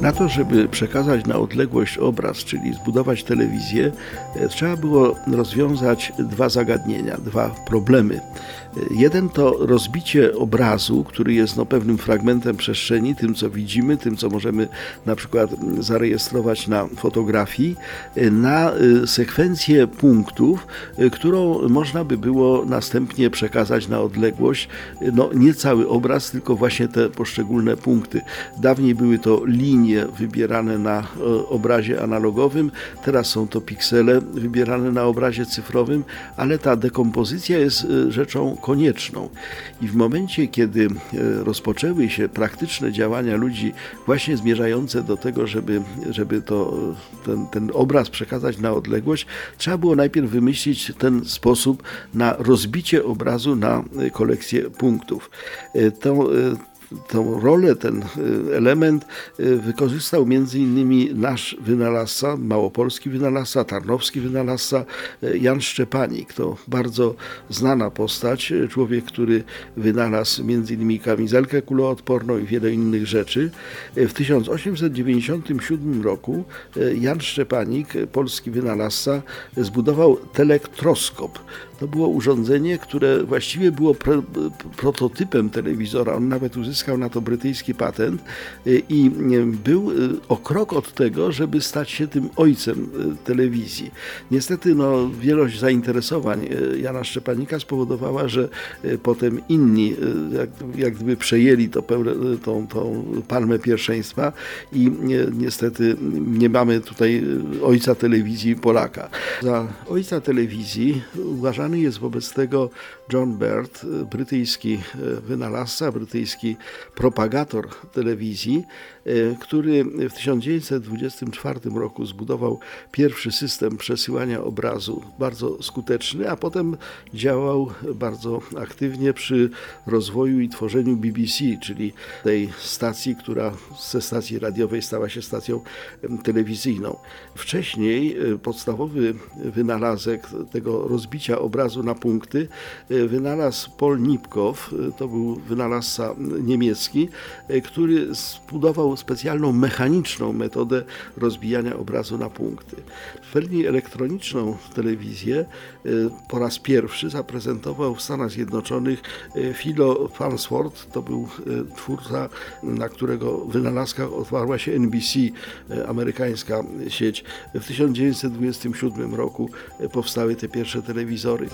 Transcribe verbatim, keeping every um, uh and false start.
Na to, żeby przekazać na odległość obraz, czyli zbudować telewizję, trzeba było rozwiązać dwa zagadnienia, dwa problemy. Jeden to rozbicie obrazu, który jest no, pewnym fragmentem przestrzeni, tym co widzimy, tym co możemy na przykład zarejestrować na fotografii, na sekwencję punktów, którą można by było następnie przekazać na odległość, no nie cały obraz, tylko właśnie te poszczególne punkty. Dawniej były to linie wybierane na obrazie analogowym, teraz są to piksele wybierane na obrazie cyfrowym, ale ta dekompozycja jest rzeczą konieczną. I w momencie, kiedy rozpoczęły się praktyczne działania ludzi właśnie zmierzające do tego, żeby, żeby to, ten, ten obraz przekazać na odległość, trzeba było najpierw wymyślić ten sposób na rozbicie obrazu na kolekcję punktów. To Tą rolę, ten element wykorzystał między innymi nasz wynalazca, małopolski wynalazca, tarnowski wynalazca Jan Szczepanik. To bardzo znana postać, człowiek, który wynalazł między innymi kamizelkę kuloodporną i wiele innych rzeczy. W tysiąc osiemset dziewięćdziesiątym siódmym roku Jan Szczepanik, polski wynalazca, zbudował telektroskop. To było urządzenie, które właściwie było pre- prototypem telewizora. On nawet uzyskał na to brytyjski patent i był o krok od tego, żeby stać się tym ojcem telewizji. Niestety no, wielość zainteresowań Jana Szczepanika spowodowała, że potem inni jak, jak gdyby przejęli to, tą, tą palmę pierwszeństwa i niestety nie mamy tutaj ojca telewizji Polaka. Za ojca telewizji uważam, jest wobec tego John Baird, brytyjski wynalazca, brytyjski propagator telewizji, który w tysiąc dziewięćset dwudziestym czwartym roku zbudował pierwszy system przesyłania obrazu, bardzo skuteczny, a potem działał bardzo aktywnie przy rozwoju i tworzeniu B B C, czyli tej stacji, która ze stacji radiowej stała się stacją telewizyjną. Wcześniej podstawowy wynalazek tego rozbicia obrazu na punkty wynalazł Paul Nipkow, to był wynalazca niemiecki, który zbudował specjalną mechaniczną metodę rozbijania obrazu na punkty. W pełni elektroniczną telewizję po raz pierwszy zaprezentował w Stanach Zjednoczonych Philo Farnsworth, to był twórca, na którego wynalazkach otwarła się N B C, amerykańska sieć. W tysiąc dziewięćset dwudziestym siódmym roku powstały te pierwsze telewizory.